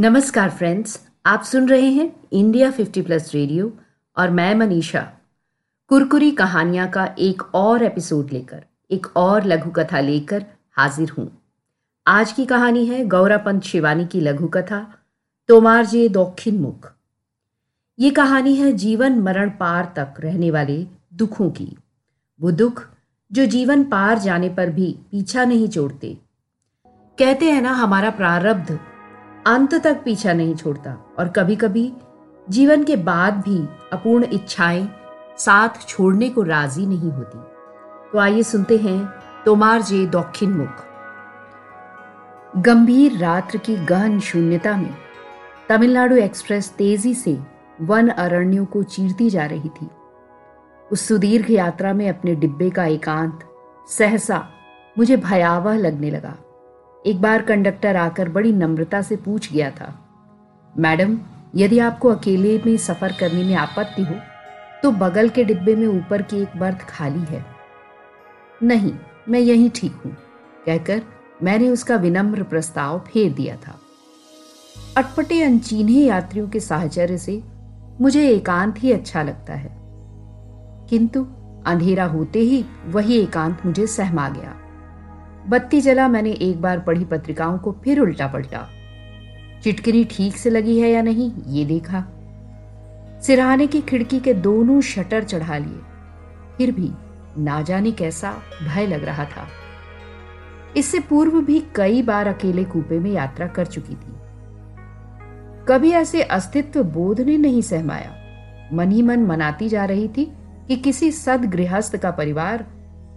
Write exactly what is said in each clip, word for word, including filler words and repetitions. नमस्कार फ्रेंड्स, आप सुन रहे हैं इंडिया फिफ्टी प्लस रेडियो और मैं मनीषा कुरकुरी कहानियां का एक और एपिसोड लेकर, एक और लघु कथा लेकर हाजिर हूं। आज की कहानी है गौरा पंत शिवानी की लघु कथा तोमार जे दक्षिण मुख। ये कहानी है जीवन मरण पार तक रहने वाले दुखों की, वो दुख जो जीवन पार जाने पर भी पीछा नहीं छोड़ते। कहते हैं ना, हमारा प्रारब्ध अंत तक पीछा नहीं छोड़ता और कभी कभी जीवन के बाद भी अपूर्ण इच्छाएं साथ छोड़ने को राजी नहीं होती। तो आइए सुनते हैं तोमार जे दक्षिण मुख। गंभीर रात्र की गहन शून्यता में तमिलनाडु एक्सप्रेस तेजी से वन अरण्यों को चीरती जा रही थी। उस सुदीर्घ यात्रा में अपने डिब्बे का एकांत सहसा मुझे भयावह लगने लगा। एक बार कंडक्टर आकर बड़ी नम्रता से पूछ गया था, मैडम, यदि आपको अकेले में सफर करने में आपत्ति हो तो बगल के डिब्बे में ऊपर की एक बर्थ खाली है। नहीं, मैं यहीं ठीक हूँ, कहकर मैंने उसका विनम्र प्रस्ताव फेर दिया था। अटपटे अनचीन्हे यात्रियों के साहचर्य से मुझे एकांत ही अच्छा लगता है, किंतु अंधेरा होते ही वही एकांत मुझे सहमा गया। बत्ती जला मैंने एक बार पढ़ी पत्रिकाओं को फिर उल्टा पलटा, चिटकनी ठीक से लगी है या नहीं ये देखा, सिरहाने की खिड़की के दोनों शटर चढ़ा लिए, फिर भी ना जाने कैसा भय लग रहा था। इससे पूर्व भी कई बार अकेले कूपे में यात्रा कर चुकी थी, कभी ऐसे अस्तित्व बोध ने नहीं सहमाया। मन ही मन मनाती जा रही थी कि किसी सदगृहस्थ का परिवार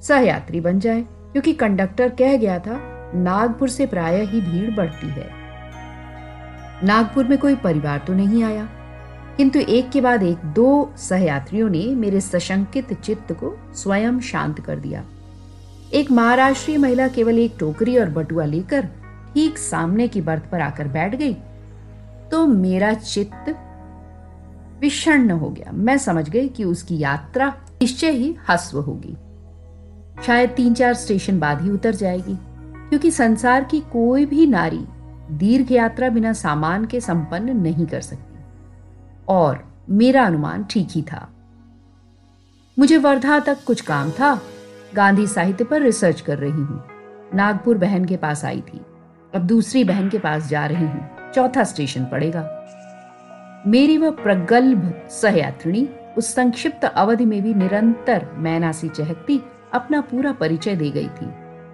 सहयात्री बन जाए, क्योंकि कंडक्टर कह गया था नागपुर से प्रायः ही भीड़ बढ़ती है। नागपुर में कोई परिवार तो नहीं आया, किंतु एक के बाद एक दो सहयात्रियों ने मेरे सशंकित चित्त को स्वयं शांत कर दिया। एक महाराष्ट्रीय महिला केवल एक टोकरी और बटुआ लेकर ठीक सामने की बर्थ पर आकर बैठ गई तो मेरा चित्त विषण्ण हो गया। मैं समझ गई कि उसकी यात्रा निश्चय ही हस्व होगी, शायद तीन चार स्टेशन बाद ही उतर जाएगी, क्योंकि संसार की कोई भी नारी दीर्घ यात्रा बिना सामान के संपन्न नहीं कर सकती। और मेरा अनुमान ठीक ही था। मुझे वर्धा तक कुछ काम था, गांधी साहित्य पर रिसर्च कर रही हूँ। नागपुर बहन के पास आई थी, अब दूसरी बहन के पास जा रही हूँ, चौथा स्टेशन पड़ेगा। मेरी वह प्रगल्भ सहयात्रिणी उस संक्षिप्त अवधि में भी निरंतर मैनासी चहकती अपना पूरा परिचय दे गई थी।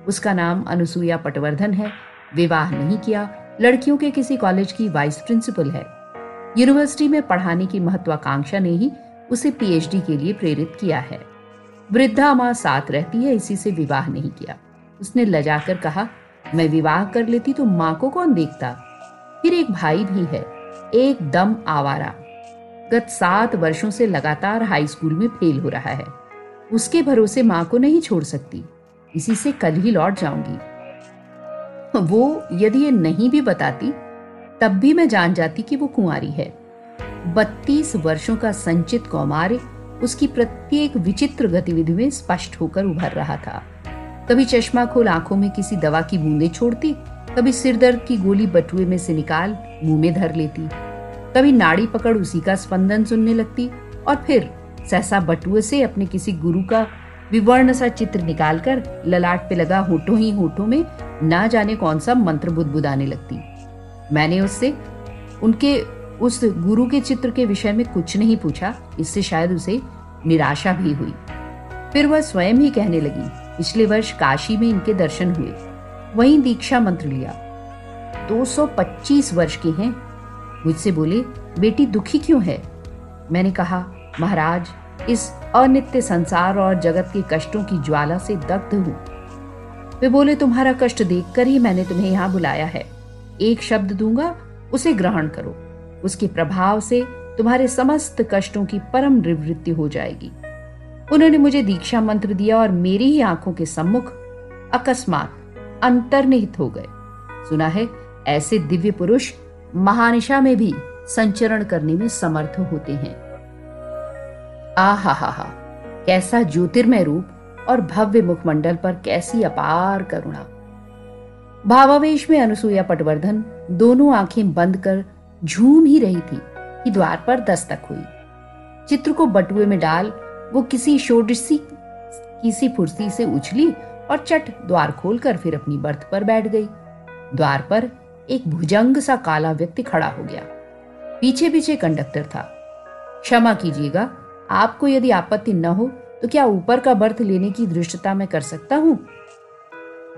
उसका नाम अनुसुया पटवर्धन है, विवाह नहीं किया, लड़कियों के किसी कॉलेज की वाइस प्रिंसिपल है। यूनिवर्सिटी में पढ़ाने की महत्वाकांक्षा ने ही उसे पीएचडी के लिए प्रेरित किया है। वृद्धा माँ साथ रहती है, इसी से विवाह नहीं किया। उसने लजाकर कहा, मैं विवाह कर लेती तो माँ को कौन देखता। फिर एक भाई भी है, एकदम आवारा, गत सात वर्षों से लगातार हाई स्कूल में फेल हो रहा है। उसके भरोसे माँ को नहीं छोड़ सकती, इसी से कल ही लौट जाऊंगी। वो यदि ये नहीं भी बताती तब भी मैं जान जाती कि वो कुंवारी है। बत्तीस वर्षों का संचित कौमार्य उसकी प्रत्येक विचित्र गतिविधि में स्पष्ट होकर उभर रहा था। कभी चश्मा खोल आंखों में किसी दवा की बूंदें छोड़ती, कभी सिरदर्द की गोली बटुए में से निकाल मुंह में धर लेती, कभी नाड़ी पकड़ उसी का स्पंदन सुनने लगती और फिर सहसा बटुए से अपने किसी गुरु का विवर्ण सा चित्र निकालकर ललाट पे लगा होठों ही होठों में ना जाने कौन सा मंत्र बुदबुदाने लगती। मैंने उससे उनके उस गुरु के चित्र के विषय में कुछ नहीं पूछा, इससे शायद उसे निराशा भी हुई। फिर वह स्वयं ही कहने लगी, पिछले वर्ष काशी में इनके दर्शन हुए, वहीं दीक्षा मंत्र लिया, दो सौ पच्चीस वर्ष के हैं। मुझसे बोले, बेटी दुखी क्यों है। मैंने कहा, महाराज, इस अनित्य संसार और जगत के कष्टों की ज्वाला से दग्ध हूँ। वे बोले, तुम्हारा कष्ट देखकर ही मैंने तुम्हें यहाँ बुलाया है। एक शब्द दूंगा, उसे ग्रहण करो, उसके प्रभाव से तुम्हारे समस्त कष्टों की परम निवृत्ति हो जाएगी। उन्होंने मुझे दीक्षा मंत्र दिया और मेरी ही आंखों के सम्मुख अकस्मात अंतर्निहित हो गए। सुना है ऐसे दिव्य पुरुष महानिशा में भी संचरण करने में समर्थ होते हैं। आहा हा हा, कैसा ज्योतिर्मय रूप और भव्य मुखमंडल पर कैसी अपार करुणा। भावावेश में अनुसुया पटवर्धन दोनों आंखें बंद कर झूम ही रही थी कि द्वार पर दस्तक हुई। चित्र को बटुए में डाल वो किसी षोडशी किसी फुर्सी से उछली और चट द्वार खोलकर फिर अपनी बर्थ पर बैठ गई। द्वार पर एक भुजंग सा काला व्यक्ति खड़ा हो गया। पीछे पीछे कंडक्टर था। क्षमा कीजिएगा, आपको यदि आपत्ति न हो तो क्या ऊपर का बर्थ लेने की धृष्टता मैं कर सकता हूँ?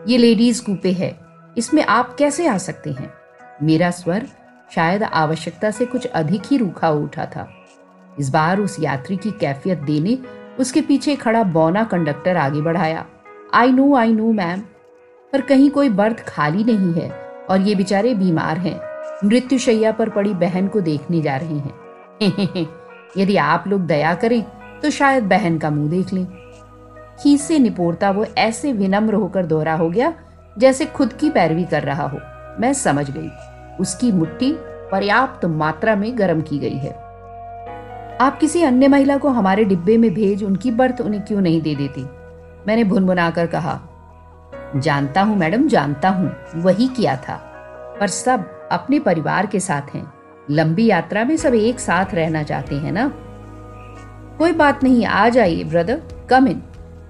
ये लेडीज कूपे है, इसमें आप कैसे आ सकते हैं? मेरा स्वर शायद आवश्यकता से कुछ अधिक ही रूखा उठा था। इस बार उस यात्री की कैफियत देने उसके पीछे खड़ा बौना कंडक्टर आगे बढ़ाया। I know I know ma'am, पर कहीं कोई बर्थ खाली नहीं है और ये बेचारे बीमार हैं, मृत्युशैया पर पड़ी बहन को देखने जा रहे हैं। यदि आप लोग दया करें तो शायद बहन का मुंह देख लें। खीस से निपोड़ता वो ऐसे विनम्र होकर दोहरा हो गया जैसे खुद की पैरवी कर रहा हो। मैं समझ गई, उसकी मुट्ठी पर्याप्त मात्रा में गर्म की गई है। आप किसी अन्य महिला को हमारे डिब्बे में भेज उनकी बर्थ उन्हें क्यों नहीं दे देती? मैंने भुनभुनाकर कहा। जानता हूँ मैडम, जानता हूँ, वही किया था, पर सब अपने परिवार के साथ हैं। लंबी यात्रा में सब एक साथ रहना चाहते हैं ना। कोई बात नहीं, आ जाइए brother, come in.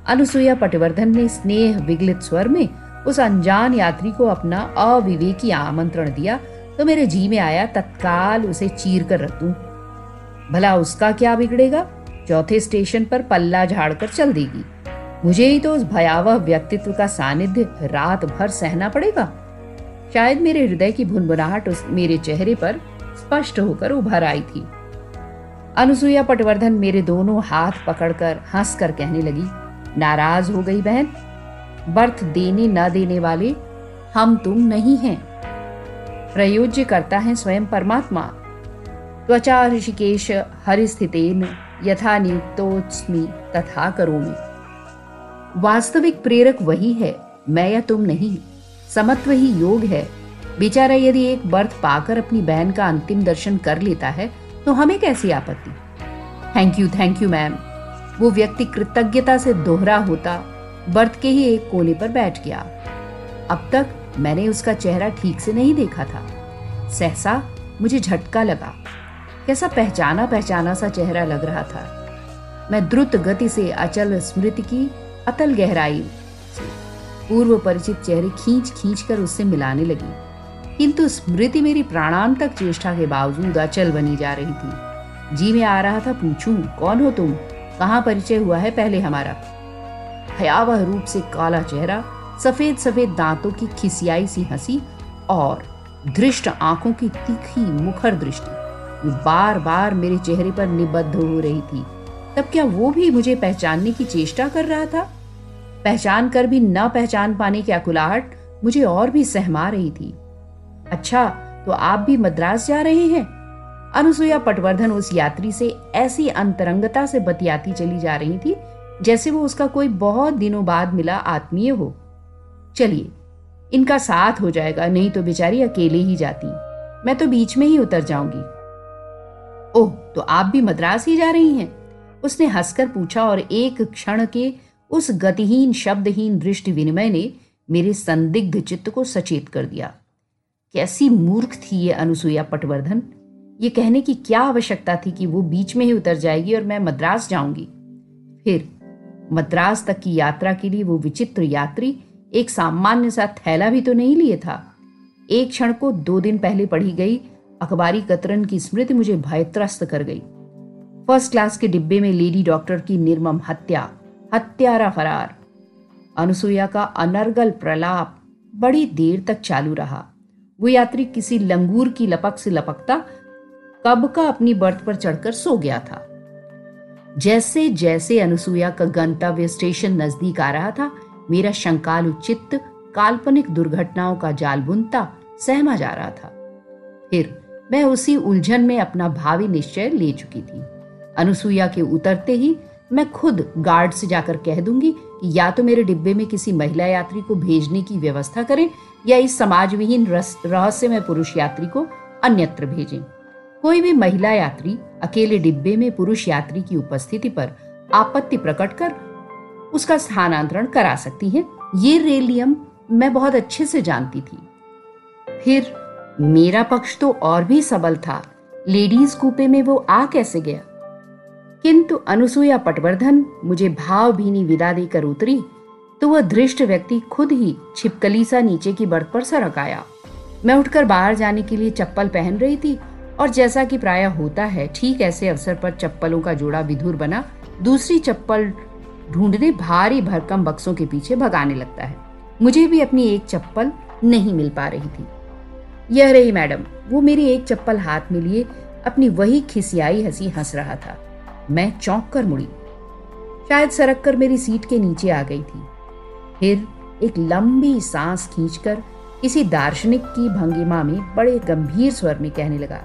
Anusuiya Patwardhan ने स्नेह विगलित स्वर में उस अनजान यात्री को अपना अविवेकी आमंत्रण दिया तो मेरे जी में आया तत्काल उसे चीर कर रख दूं। भला उसका क्या बिगड़ेगा, चौथे स्टेशन पर पल्ला झाड़कर चल देगी। मुझे ही तो उस भयावह व्यक्तित्व का सानिध्य रात भर सहना पड़ेगा। शायद मेरे हृदय की भुनभुनाहट उस मेरे चेहरे पर स्पष्ट होकर उभर आई थी। अनुसुईया पटवर्धन मेरे दोनों हाथ पकड़कर हंसकर कहने लगी, नाराज हो गई बहन? बर्थ देने न देने वाले हम तुम नहीं हैं, प्रयोज्य करता है स्वयं परमात्मा। त्वचा ऋषिकेश हरिस्थितेन यथा नियुक्तोऽस्मि तथा करोमि। वास्तविक प्रेरक वही है, मैं या तुम नहीं। समत्व ही योग है। बेचारा यदि एक बर्थ पाकर अपनी बहन का अंतिम दर्शन कर लेता है तो हमें कैसी आपत्ति। Thank you thank you ma'am, वो व्यक्ति कृतज्ञता से दोहरा होता बर्थ के ही एक कोने पर बैठ गया। अब तक मैंने उसका चेहरा ठीक से नहीं देखा था। सहसा मुझे झटका लगा। कैसा पहचाना पहचाना सा चेहरा लग रहा था। मैं द्रुत गति से अचल स्मृति की अतल गहराई पूर्व परिचित चेहरे खींच खींच कर उससे मिलाने लगी, किंतु स्मृति मेरी प्राणांतक चेष्टा के बावजूद अचल बनी जा रही थी। जी में आ रहा था पूछूं, कौन हो तुम, कहाँ परिचय हुआ है पहले हमारा? भयावह रूप से काला चेहरा, सफेद सफेद दांतों की खिसियाई सी हंसी और दृष्ट आंखों की तीखी मुखर दृष्टि बार बार मेरे चेहरे पर निबद्ध हो रही थी। तब क्या वो भी मुझे पहचानने की चेष्टा कर रहा था? पहचान कर भी न पहचान पाने की आकुलाहट मुझे और भी सहमा रही थी। अच्छा, तो आप भी मद्रास जा रहे हैं? अनुसुईया पटवर्धन उस यात्री से ऐसी अंतरंगता से बतियाती चली जा रही थी जैसे वो उसका कोई बहुत दिनों बाद मिला आत्मीय हो। चलिए, इनका साथ हो जाएगा, नहीं तो बेचारी अकेले ही जाती। मैं तो बीच में ही उतर जाऊंगी। ओह, तो आप भी मद्रास ही जा रही हैं? उसने हंसकर पूछा और एक क्षण के उस गतिहीन शब्दहीन दृष्टि विनिमय ने मेरे संदिग्ध चित्त को सचेत कर दिया। कैसी मूर्ख थी ये अनुसुईया पटवर्धन। ये कहने की क्या आवश्यकता थी कि वो बीच में ही उतर जाएगी और मैं मद्रास जाऊंगी। फिर मद्रास तक की यात्रा के लिए वो विचित्र यात्री एक सामान्य सा थैला भी तो नहीं लिए था। एक क्षण को दो दिन पहले पढ़ी गई अखबारी कतरन की स्मृति मुझे भयत्रस्त कर गई। फर्स्ट क्लास के डिब्बे में लेडी डॉक्टर की निर्मम हत्या, हत्यारा फरार। अनुसुईया का अनर्गल प्रलाप बड़ी देर तक चालू रहा। वो यात्री किसी लंगूर की लपक से लपकता कब का अपनी बर्थ पर चढ़कर सो गया था। जैसे जैसे अनुसुईया का गंतव्य स्टेशन नजदीक आ रहा था, मेरा शंकालु चित्त काल्पनिक दुर्घटनाओं का जाल बुनता सहमा जा रहा था। फिर मैं उसी उलझन में अपना भावी निश्चय ले चुकी थी। अनुसुईया के उतरते ही मैं खुद गार्ड से जाकर कह दूंगी कि या तो मेरे डिब्बे में किसी महिला यात्री को भेजने की व्यवस्था करें या इस समाजविहीन रहस्यमय पुरुष यात्री को अन्यत्र भेजें। कोई भी महिला यात्री अकेले डिब्बे में पुरुष यात्री की उपस्थिति पर आपत्ति प्रकट कर उसका स्थानांतरण करा सकती है, ये रेलियम मैं बहुत अच्छे से जानती थी। फिर मेरा पक्ष तो और भी सबल था, लेडीज कूपे में वो आ कैसे गया? किंतु अनुसूया पटवर्धन मुझे भावभीनी विदा देकर उतरी तो वह धृष्ट व्यक्ति खुद ही छिपकली सा नीचे की बर्थ पर सरक आया। मैं उठकर बाहर जाने के लिए चप्पल पहन रही थी और जैसा कि प्रायः होता है ठीक ऐसे अवसर पर चप्पलों का जोड़ा विधुर बना दूसरी चप्पल ढूंढने भारी भरकम बक्सों के पीछे भगाने लगता है। मुझे भी अपनी एक चप्पल नहीं मिल पा रही थी। यह रही मैडम, वो मेरी एक चप्पल हाथ में लिए अपनी वही खिसियाई हंसी हंस रहा था। मैं चौंक कर मुड़ी, शायद सरक कर मेरी सीट के नीचे आ गई थी। फिर एक लंबी सांस खींचकर किसी दार्शनिक की भंगिमा में बड़े गंभीर स्वर में कहने लगा,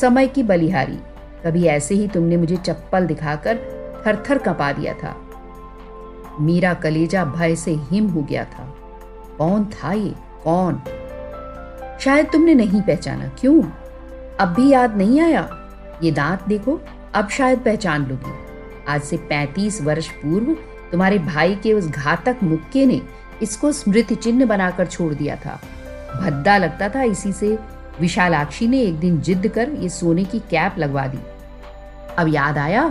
समय की बलिहारी, कभी ऐसे ही तुमने मुझे चप्पल दिखाकर थरथर कपा दिया था। मेरा कलेजा भय से हिम हो गया था। कौन था ये? कौन? शायद तुमने नहीं पहचाना। क्यों? अब भी याद नहीं आया? ये दांत देखो, अब शायद पहचान लोगी। आज से पैंतीस वर्ष पूर्व तुम्हारे भाई के उस घातक मुक्के ने इसको स्मृति चिन्ह बनाकर छोड़ दिया था। भद्दा लगता था, इसी से विशालाक्षी ने एक दिन जिद कर ये सोने की कैप लगवा दी। अब याद आया?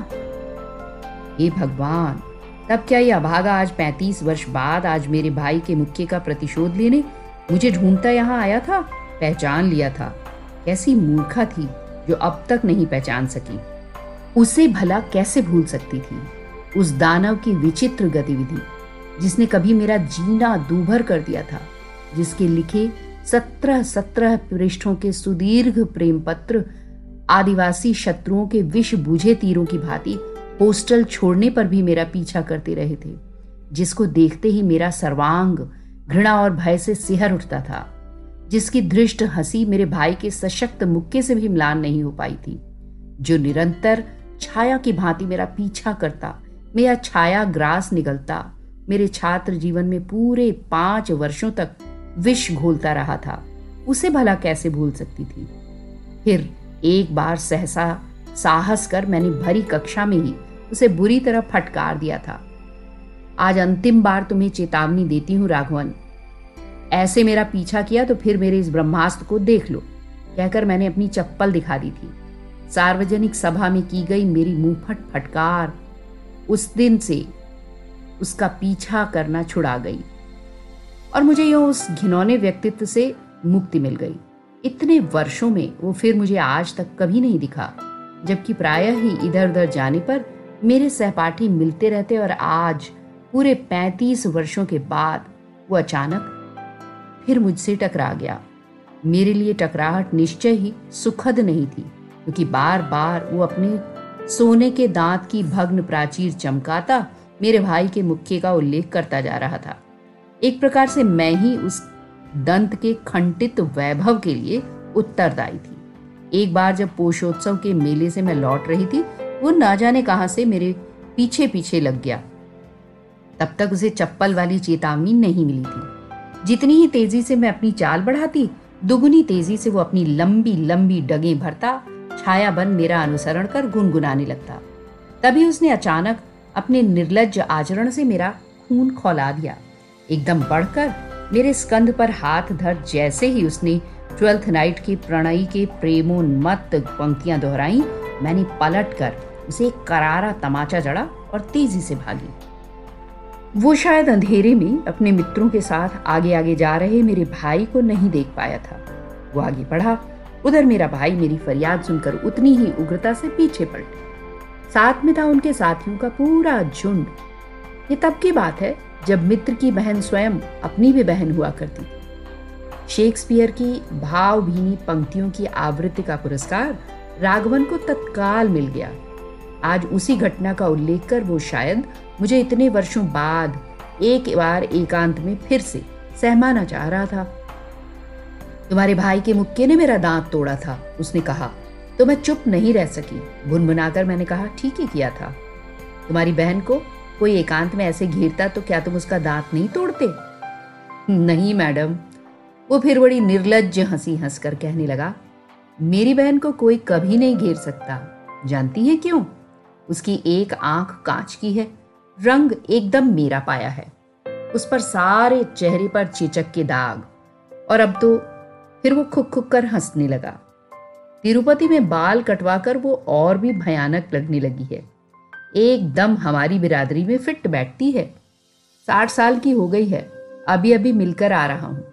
हे भगवान, तब क्या ये अभागा आज पैंतीस वर्ष बाद आज मेरे भाई के मुक्के का प्रतिशोध लेने मुझे ढूंढता यहाँ आया था? पहचान लिया था। कैसी मूर्खा थी जो अब तक नहीं पहचान सकी। उसे भला कैसे भूल सकती थी, उस दानव की विचित्र गतिविधि जिसने कभी मेरा जीना दूभर कर दिया था, जिसके लिखे सत्रह सत्रह पृष्ठों के सुदीर्घ प्रेम पत्र आदिवासी शत्रुओं के विष बुझे तीरों की भांति होस्टल छोड़ने पर भी मेरा पीछा करते रहे थे, जिसको देखते ही मेरा सर्वांग घृणा और भय से सिहर उठता था, जिसकी दृष्ट हंसी मेरे भाई के सशक्त मुक्के से भी म्लान नहीं हो पाई थी, जो निरंतर छाया की भांति मेरा पीछा करता, मेरा छाया ग्रास निगलता, मेरे छात्र जीवन में पूरे पांच वर्षों तक विष घोलता रहा था, उसे भला कैसे भूल सकती थी। फिर एक बार सहसा साहस कर मैंने भरी कक्षा में ही उसे बुरी तरह फटकार दिया था। आज अंतिम बार तुम्हें चेतावनी देती हूँ राघवन, ऐसे मेरा पीछा किया तो फिर मेरे इस ब्रह्मास्त्र को देख लो, कहकर मैंने अपनी चप्पल दिखा दी थी। सार्वजनिक सभा में की गई मेरी मुंहफट फटकार उस दिन से उसका पीछा करना छुड़ा गई और मुझे यह उस घिनौने व्यक्तित्व से मुक्ति मिल गई। इतने वर्षों में वो फिर मुझे आज तक कभी नहीं दिखा, जबकि प्रायः ही इधर उधर जाने पर मेरे सहपाठी मिलते रहते और आज पूरे पैंतीस वर्षों के बाद वो अचानक फिर मुझसे टकरा गया। मेरे लिए टकराहट निश्चय ही सुखद नहीं थी, क्योंकि बार बार वो अपने सोने के दांत की भग्न प्राचीर चमकाता मेरे भाई के मुक्के का उल्लेख करता जा रहा था। एक प्रकार से मैं ही उस दंत के खंडित वैभव के लिए उत्तरदायी थी। एक बार जब पोषोत्सव के मेले से मैं लौट रही थी, वो ना जाने कहां से मेरे पीछे पीछे लग गया। तब तक उसे चप्पल वाली चेतावनी नहीं मिली थी। जितनी ही तेजी से मैं अपनी चाल बढ़ाती, दुगुनी तेजी से वो अपनी लंबी लंबी डगें भरता, छाया बन मेरा अनुसरण कर गुनगुनाने लगता। तभी उसने अचानक अपने निर्लज्ज आचरण से मेरा खून खौला दिया। एकदम बढ़कर मेरे स्कंध पर हाथ धर जैसे ही उसने ट्वेल्थ नाइट के प्रणयी के प्रेमोन्मत्त पंक्तियां दोहराई, मैंने पलट कर उसे एक करारा तमाचा जड़ा और तेजी से भागी। वो शायद अंधेरे में अपने मित्रों के साथ आगे आगे जा रहे मेरे भाई को नहीं देख पाया था। वो आगे बढ़ा, उधर मेरा भाई मेरी फरियाद सुनकर उतनी ही उग्रता से पीछे पलटा। साथ में था उनके साथियों का पूरा झुंड। ये तब की बात है जब मित्र की बहन स्वयं अपनी भी बहन हुआ करती थी। शेक्सपियर की भावभीनी पंक्तियों की आवृत्ति का पुरस्कार राघवन को तत्काल मिल गया। आज उसी घटना का उल्लेख कर वो शायद मुझे इतने वर्षों बाद एक बार एकांत में फिर से सहमाना चाह रहा था। तुम्हारे भाई के मुक्के ने मेरा दांत तोड़ा था, उसने कहा, तो मैं चुप नहीं रह सकी। भुनभुनाकर मैंने कहा, ठीक ही किया था। तुम्हारी बहन को कोई एकांत में ऐसे घेरता तो क्या तुम उसका दांत नहीं तोड़ते? नहीं मैडम, वो फिर बड़ी निर्लज्ज हंसी हंसकर कहने लगा, मेरी बहन को कोई कभी नहीं घेर सकता। जानती है क्यों? उसकी एक आंख कांच की है, रंग एकदम मेरा पाया है, उस पर सारे चेहरे पर चेचक के दाग, और अब तो फिर वो खुक खुक कर हंसने लगा। तिरुपति में बाल कटवाकर वो और भी भयानक लगने लगी है, एकदम हमारी बिरादरी में फिट बैठती है। साठ साल की हो गई है, अभी अभी मिलकर आ रहा हूँ।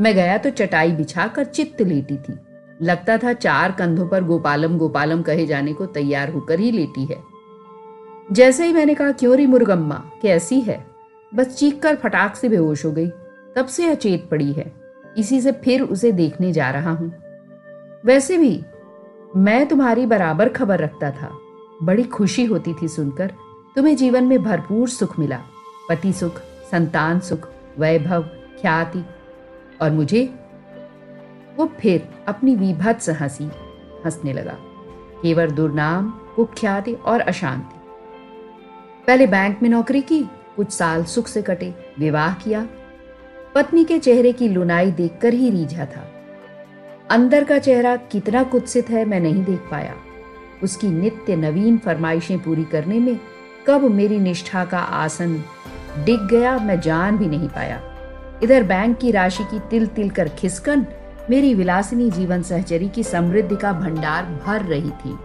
मैं गया तो चटाई बिछा कर चित्त लेटी थी, लगता था चार कंधों पर गोपालम गोपालम कहे जाने को तैयार होकर ही लेटी है। जैसे ही मैंने कहा क्यों री मुर्गम्मा कैसी है, बस चीख कर फटाक से बेहोश हो गई, तब से अचेत पड़ी है। इसी से फिर उसे देखने जा रहा हूँ। वैसे भी मैं तुम्हारी बराबर खबर रखता था, बड़ी खुशी होती थी सुनकर तुम्हें जीवन में भरपूर सुख मिला, पति सुख, संतान सुख, वैभव, ख्याति, और मुझे? वो फिर अपनी विभत्स हंसी हंसने लगा, केवल दुर्नाम, कुख्याति और अशांति। पहले बैंक में नौकरी की, कुछ साल सुख से कटे, विवाह किया। पत्नी के चेहरे की लुनाई देखकर ही रीझा था, अंदर का चेहरा कितना कुत्सित है मैं नहीं देख पाया। उसकी नित्य नवीन फरमाइशें पूरी करने में कब मेरी निष्ठा का आसन डिग गया मैं जान भी नहीं पाया। इधर बैंक की राशि की तिल तिल कर खिसकन मेरी विलासिनी जीवन सहचरी की समृद्धि का भंडार भर रही थी,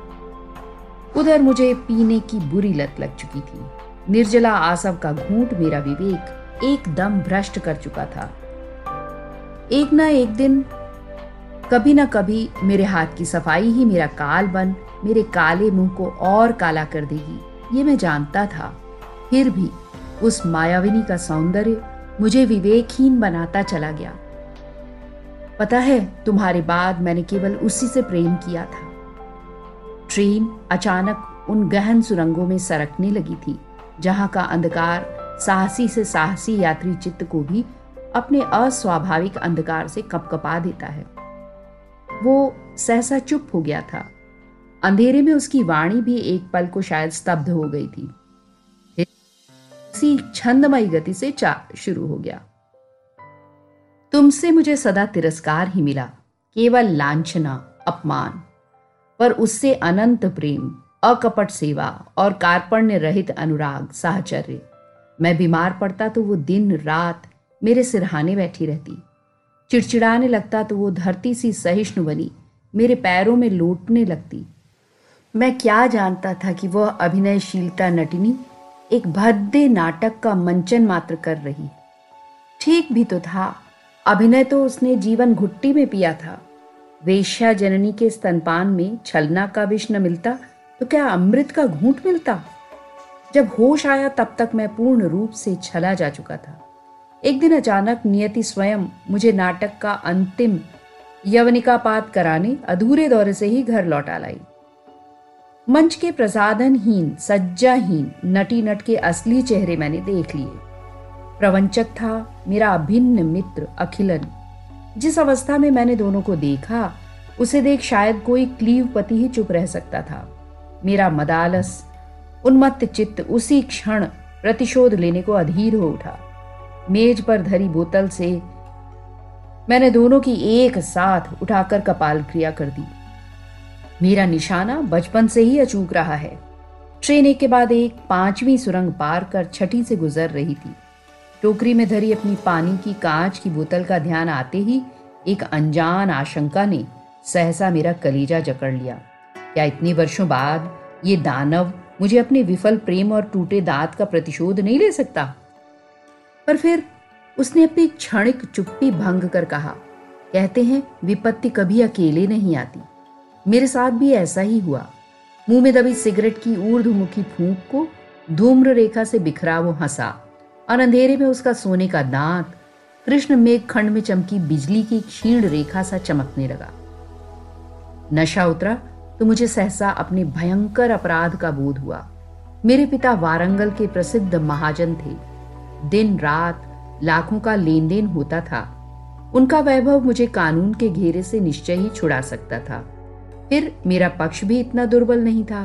उधर मुझे पीने की बुरी लत लग चुकी थी। निर्जला आसव का घूंट मेरा विवेक एकदम भ्रष्ट कर चुका था। एक ना एक दिन, कभी ना कभी मेरे हाथ की सफाई ही मेरा काल बन मेरे काले मुंह को और काला कर देगी, ये मैं जानता था। फिर भी उस मायाविनी का सौंदर्य मुझे विवेकहीन बनाता चला गया। पता है, तुम्हारे बाद मैंने केवल उसी से प्रेम किया था। ट्रेन अचानक उन गहन सुरंगों में सरकने लगी थी जहां का अंधकार साहसी से साहसी यात्री चित्त को भी अपने अस्वाभाविक अंधकार से कपकपा देता है। वो सहसा चुप हो गया था, अंधेरे में उसकी वाणी भी एक पल को शायद स्तब्ध हो गई थी, उसी छंदमयी गति से चाल शुरू हो गया। तुमसे मुझे सदा तिरस्कार ही मिला, केवल लांछना, अपमान, पर उससे अनंत प्रेम, अकपट सेवा और कार्पण्य रहित अनुराग, साहचर्य। मैं बीमार पड़ता तो वो दिन रात मेरे सिरहाने बैठी रहती, चिड़चिड़ाने लगता तो वो धरती सी सहिष्णु बनी मेरे पैरों में लोटने लगती। मैं क्या जानता था कि वह अभिनयशीलता नटिनी एक भद्दे नाटक का मंचन मात्र कर रही। ठीक भी तो था, अभिनय तो उसने जीवन घुट्टी में पिया था। वेश्या जननी के स्तनपान में छलना का विष न मिलता तो क्या अमृत का घूंट मिलता? जब होश आया तब तक मैं पूर्ण रूप से छला जा चुका था। एक दिन अचानक नियति स्वयं मुझे नाटक का अंतिम यवनिकापात कराने अधूरे दौरे से ही घर लौटा लाई। मंच के प्रसाधनहीन, सज्जाहीन नटी नट के असली चेहरे मैंने देख लिए। प्रवंचक था मेरा अभिन्न मित्र अखिलन। जिस अवस्था में मैंने दोनों को देखा, उसे देख शायद कोई क्लीवपति ही चुप रह सकता था। मेरा मदालस, उन्मत्त चित्त उसी क्षण प्रतिशोध लेने को अधीर हो उठा। मेज पर धरी बोतल से मैंने दोनों की एक साथ उठाकर कपाल क्रिया कर दी। मेरा निशाना बचपन से ही अचूक रहा है। ट्रेन एक के बाद एक पांचवीं सुरंग पार कर छठी से गुजर रही थी। टोकरी में धरी अपनी पानी की कांच की बोतल का ध्यान आते ही एक अनजान आशंका ने सहसा मेरा कलेजा जकड़ लिया। क्या इतने वर्षों बाद ये दानव मुझे अपने विफल प्रेम और टूटे दांत का प्रतिशोध नहीं ले सकता? पर फिर उसने अपनी क्षणिक चुप्पी भंग कर कहा, कहते हैं विपत्ति कभी अकेले नहीं आती। मेरे साथ भी ऐसा ही हुआ। मुंह में दबी सिगरेट की ऊर्ध्वमुखी फूंक को धूम्र रेखा से बिखरा वो हंसा, और अंधेरे में उसका सोने का दांत कृष्ण मेघ खंड में चमकी बिजली की क्षीण रेखा सा चमकने लगा। नशा उतरा तो मुझे सहसा अपने भयंकर अपराध का बोध हुआ। मेरे पिता वारंगल के प्रसिद्ध महाजन थे, दिन रात लाखों का लेन देन होता था। उनका वैभव मुझे कानून के घेरे से निश्चय ही छुड़ा सकता था। फिर मेरा पक्ष भी इतना दुर्बल नहीं था।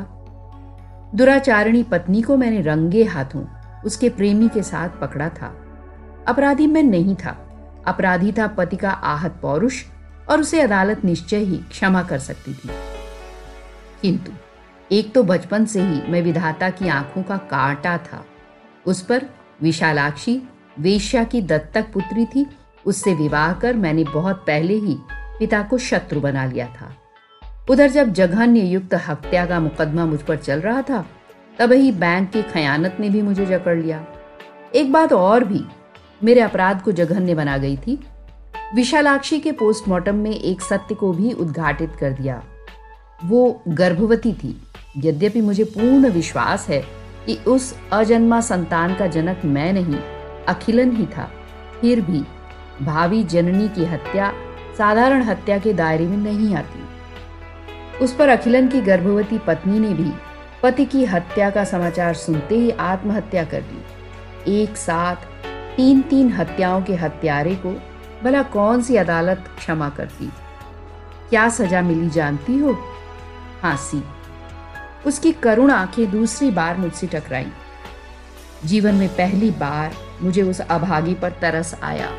दुराचारिणी पत्नी को मैंने रंगे हाथों उसके प्रेमी के साथ पकड़ा था। अपराधी मैं नहीं था, अपराधी था पति का आहत पौरुष, और उसे अदालत निश्चय ही क्षमा कर सकती थी। किंतु एक तो बचपन से ही मैं विधाता की आंखों का कांटा था। उस पर विशालाक्षी वेश्या की दत्तक पुत्री थी, उससे विवाह कर मैंने बहुत पहले ही पिता को शत्रु बना लिया था। उधर जब जघन्य युक्त हत्या का मुकदमा मुझ पर चल रहा था, तभी बैंक की खयानत ने भी मुझे जकड़ लिया। एक बात और भी मेरे अपराध को जघन्य बना गई थी। विशालाक्षी के पोस्टमार्टम में एक सत्य को भी उद्घाटित कर दिया। वो गर्भवती थी। यद्यपि मुझे पूर्ण विश्वास है कि उस अजन्मा संतान का जनक मैं नहीं, अखिलन ही था, फिर भी भावी जननी की हत्या साधारण हत्या के दायरे में नहीं आती। उस पर अखिलन की गर्भवती पत्नी ने भी पति की हत्या का समाचार सुनते ही आत्महत्या कर ली। एक साथ तीन तीन हत्याओं के हत्यारे को भला कौन सी अदालत क्षमा करती? क्या सजा मिली जानती हो? फांसी। उसकी करुण आंखें दूसरी बार मुझसे टकराई। जीवन में पहली बार मुझे उस अभागी पर तरस आया।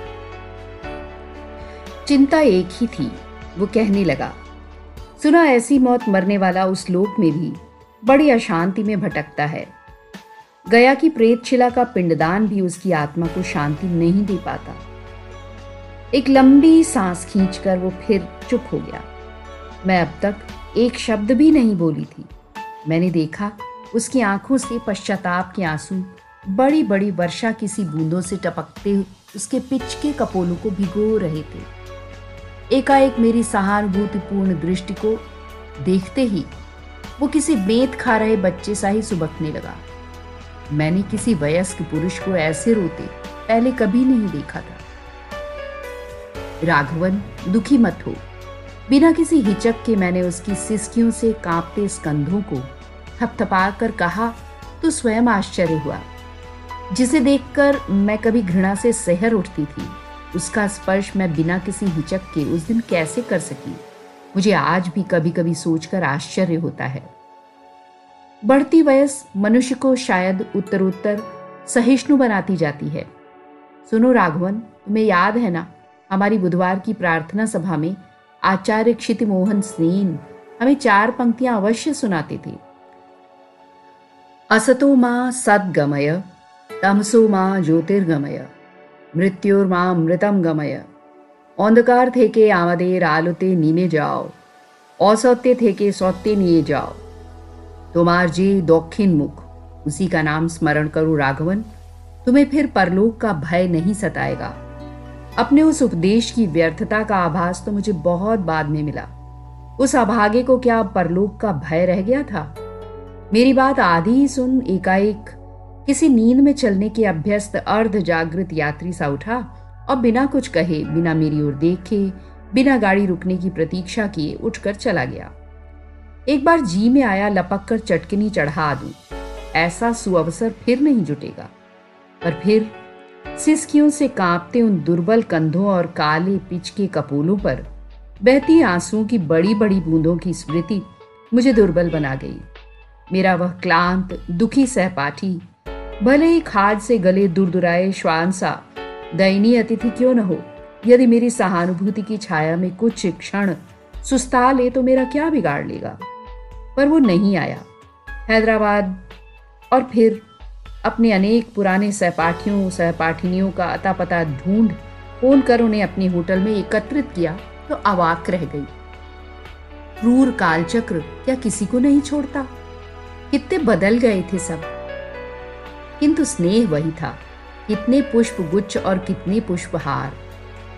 चिंता एक ही थी। वो कहने लगा, सुना ऐसी मौत मरने वाला उस लोक में भी बड़ी अशांति में भटकता है। गया की प्रेतशिला का पिंडदान भी उसकी आत्मा को शांति नहीं दे पाता। एक लंबी सांस खींचकर वो फिर चुप हो गया। मैं अब तक एक शब्द भी नहीं बोली थी। मैंने देखा उसकी आंखों से पश्चाताप के आंसू बड़ी बड़ी वर्षा किसी बूंदों से टपकते उसके पिचके कपोलों को भिगो रहे थे। एकाएक मेरी सहानुभूतिपूर्ण दृष्टि को देखते ही वो किसी बेत खा रहे बच्चे सा ही सुबकने लगा। मैंने किसी वयस्क पुरुष को ऐसे रोते पहले कभी नहीं देखा था। राघवन, दुखी मत हो। बिना किसी हिचक के मैंने उसकी सिसकियों से कांपते स्कंधों को थपथपा कर कहा तो स्वयं आश्चर्य हुआ। जिसे देखकर मैं कभी घृणा से सहर उठती थी, उसका स्पर्श मैं बिना किसी हिचक के उस दिन कैसे कर सकी? मुझे आज भी कभी कभी सोचकर आश्चर्य होता है। बढ़ती वयस मनुष्य को शायद उत्तरोत्तर सहिष्णु बनाती जाती है। सुनो राघवन, तुम्हें याद है ना, हमारी बुधवार की प्रार्थना सभा में आचार्य क्षितिमोहन सिंह हमें चार पंक्तियां अवश्य सुनाते थे। असतो मां सद्गमय, तमसो मां ज्योतिर्गमय, मृत्योर्मा मृतम गमय, अंधकार थे के आमदेर आलोते नीमे जाओ, असत्य थे के सत्य निये जाओ। तोमार जे दक्षिण मुख, उसी का नाम स्मरण करो राघवन, तुम्हें फिर परलोक का भय नहीं सताएगा। अपने उस उपदेश की व्यर्थता का आभास तो मुझे बहुत बाद में मिला। उस अभागे को क्या परलोक का भय रह गया था? मेरी बात आधी ही सुन एकाएक किसी नींद में चलने के अभ्यस्त अर्ध जागृत यात्री सा उठा और बिना कुछ कहे, बिना मेरी ओर देखे, बिना गाड़ी रुकने की प्रतीक्षा किए उठकर चला गया। एक बार जी में आया लपक कर चटकनी चढ़ा दूं, ऐसा सुअवसर फिर नहीं जुटेगा। पर फिर सिसकियों से कांपते उन दुर्बल कंधों और काले पिच के कपोलों पर बहती आंसुओं की बड़ी बड़ी बूंदों की स्मृति मुझे दुर्बल बना गई। मेरा वह क्लांत दुखी सहपाठी भले ही खाद से गले दुरदुराए श्वान सा दयनीय अतिथि क्यों न हो, यदि मेरी सहानुभूति की छाया में कुछ क्षण सुस्ता ले तो मेरा क्या बिगाड़ लेगा? पर वो नहीं आया। हैदराबाद और फिर अपने अनेक पुराने सहपाठियों सहपाठिनियों का अता पता ढूंढ फोन कर उन्हें अपने होटल में एकत्रित किया तो अवाक रह गई। क्रूर कालचक्र क्या किसी को नहीं छोड़ता? कितने बदल गए थे सब, किंतु स्नेह वही था। कितने पुष्प गुच्छ और कितने पुष्पहार,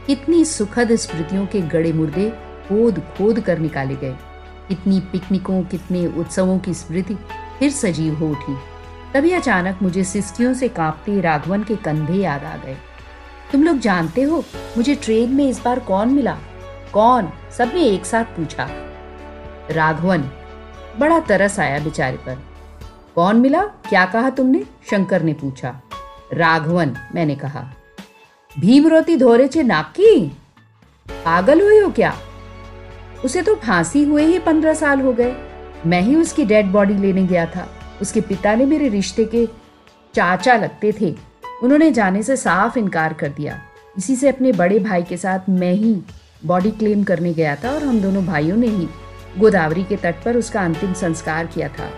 कितनी सुखद स्मृतियों के गड़े मुर्दे खोद खोद कर निकाले गए। कितनी पिकनिकों, कितने उत्सवों की स्मृति फिर सजीव हो उठी। तभी अचानक मुझे सिसकियों से कांपते राघवन के कंधे याद आ गए। तुम लोग जानते हो मुझे ट्रेन में इस बार कौन मिला? कौन? सबने एक साथ पूछा। राघवन, बड़ा तरस आया बेचारे पर। कौन मिला? क्या कहा तुमने? शंकर ने पूछा। राघवन, मैंने कहा, भीमरोती धोरे चे नाकी। पागल हुई हो क्या? उसे तो फांसी हुए ही पंद्रह साल हो गए। मैं ही उसकी डेड बॉडी लेने गया था। उसके पिता ने मेरे रिश्ते के चाचा लगते थे, उन्होंने जाने से साफ इनकार कर दिया। इसी से अपने बड़े भाई के साथ मैं ही बॉडी क्लेम करने गया था और हम दोनों भाइयों ने ही गोदावरी के तट पर उसका अंतिम संस्कार किया था।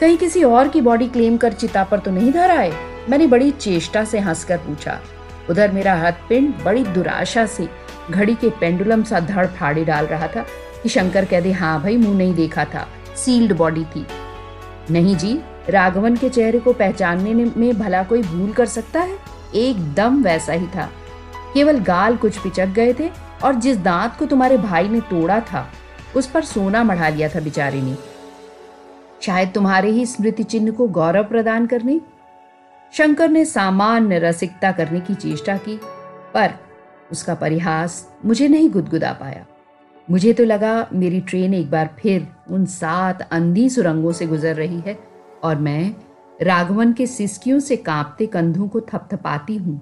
कहीं किसी और की बॉडी क्लेम कर चिता पर तो नहीं धराए? मैंने बड़ी चेष्टा से हंसकर पूछा। उधर मेरा हथपिंड बड़ी दुराशा से घड़ी के पेंडुलम सा धड़ फाड़े डाल रहा था कि शंकर कह दे, हाँ भाई मुंह नहीं देखा था, सील्ड बॉडी थी। नहीं जी, राघवन के चेहरे को पहचानने में भला कोई भूल कर सकता है? एकदम वैसा ही था, केवल गाल कुछ पिचक गए थे और जिस दांत को तुम्हारे भाई ने तोड़ा था उस पर सोना मढ़ा लिया था बेचारे ने, शायद तुम्हारे ही स्मृति चिन्ह को गौरव प्रदान करने। शंकर ने सामान्य रसिकता करने की चेष्टा की, पर उसका परिहास मुझे नहीं गुदगुदा पाया। मुझे तो लगा मेरी ट्रेन एक बार फिर उन सात अंधी सुरंगों से गुजर रही है और मैं राघवन के सिसकियों से कांपते कंधों को थपथपाती हूँ।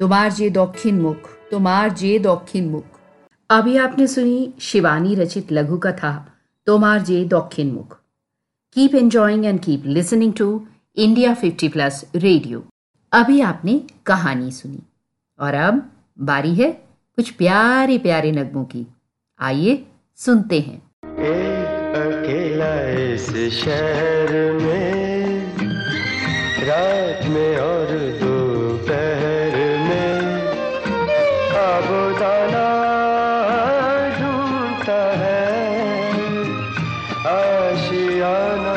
तोमार जे दक्षिण मुख, तोमार जे दक्षिण मुख। अभी आपने सुनी शिवानी रचित लघु कथा तोमार जे दक्षिण मुख। Keep enjoying and keep listening to India fifty plus radio. अभी आपने कहानी सुनी और अब बारी है कुछ प्यारे प्यारे नगमों की। आइए सुनते हैं। एक अकेला इस शहर में, रात में और दोपहर में, आबोदाना ढूंढता है, आशियाना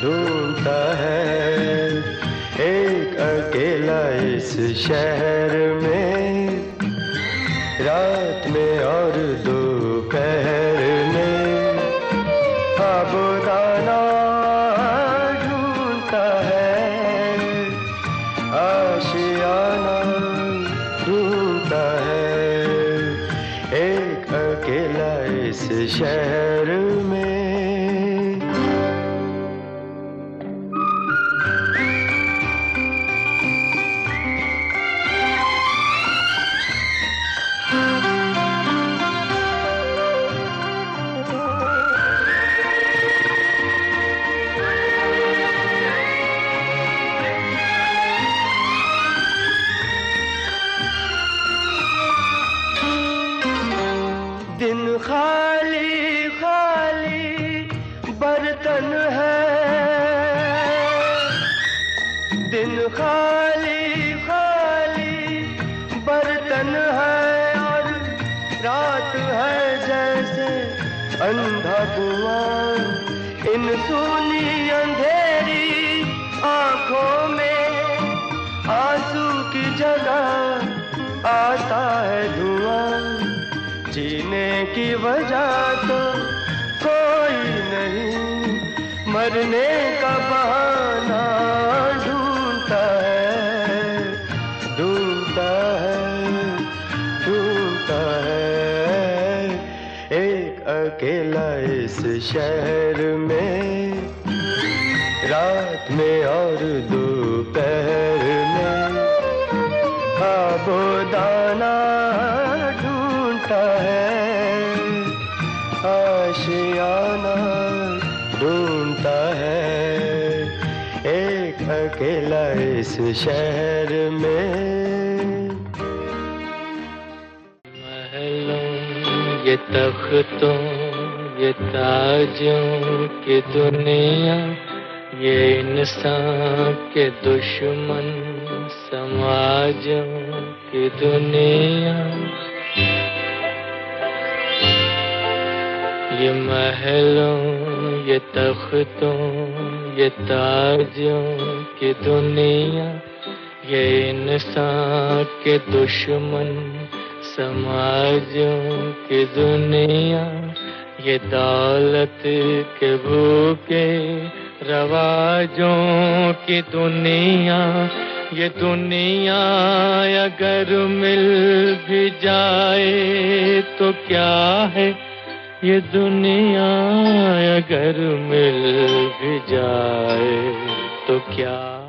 ढूंढता है। एक अकेला इस शहर में, रात में और दोपहर में, आबोदाना ढूंढता है, आशियाना ढूंढता है। एक अकेला इस शहर में। अंधा कुआं इन सूनी अंधेरी आंखों में, आंसू की जगह आता है धुआं। जीने की वजह तो कोई नहीं, मरने का बहाना ढूंढता है, ढूंढता है, ढूंढता है। अकेला इस शहर में, रात में और दोपहर में, आबोदाना ढूंढता है, आशियाना ढूंढता है। एक अकेला इस शहर में। ये तख्तों ये ताजों की दुनिया, ये इंसान के दुश्मन समाजों की दुनिया, ये महलों ये तख्तों ये ताजों की दुनिया, ये इंसान के दुश्मन समाजों की दुनिया, ये दौलत के भूखे रवाजों की दुनिया। ये दुनिया अगर मिल भी जाए तो क्या है, ये दुनिया अगर मिल भी जाए तो क्या है?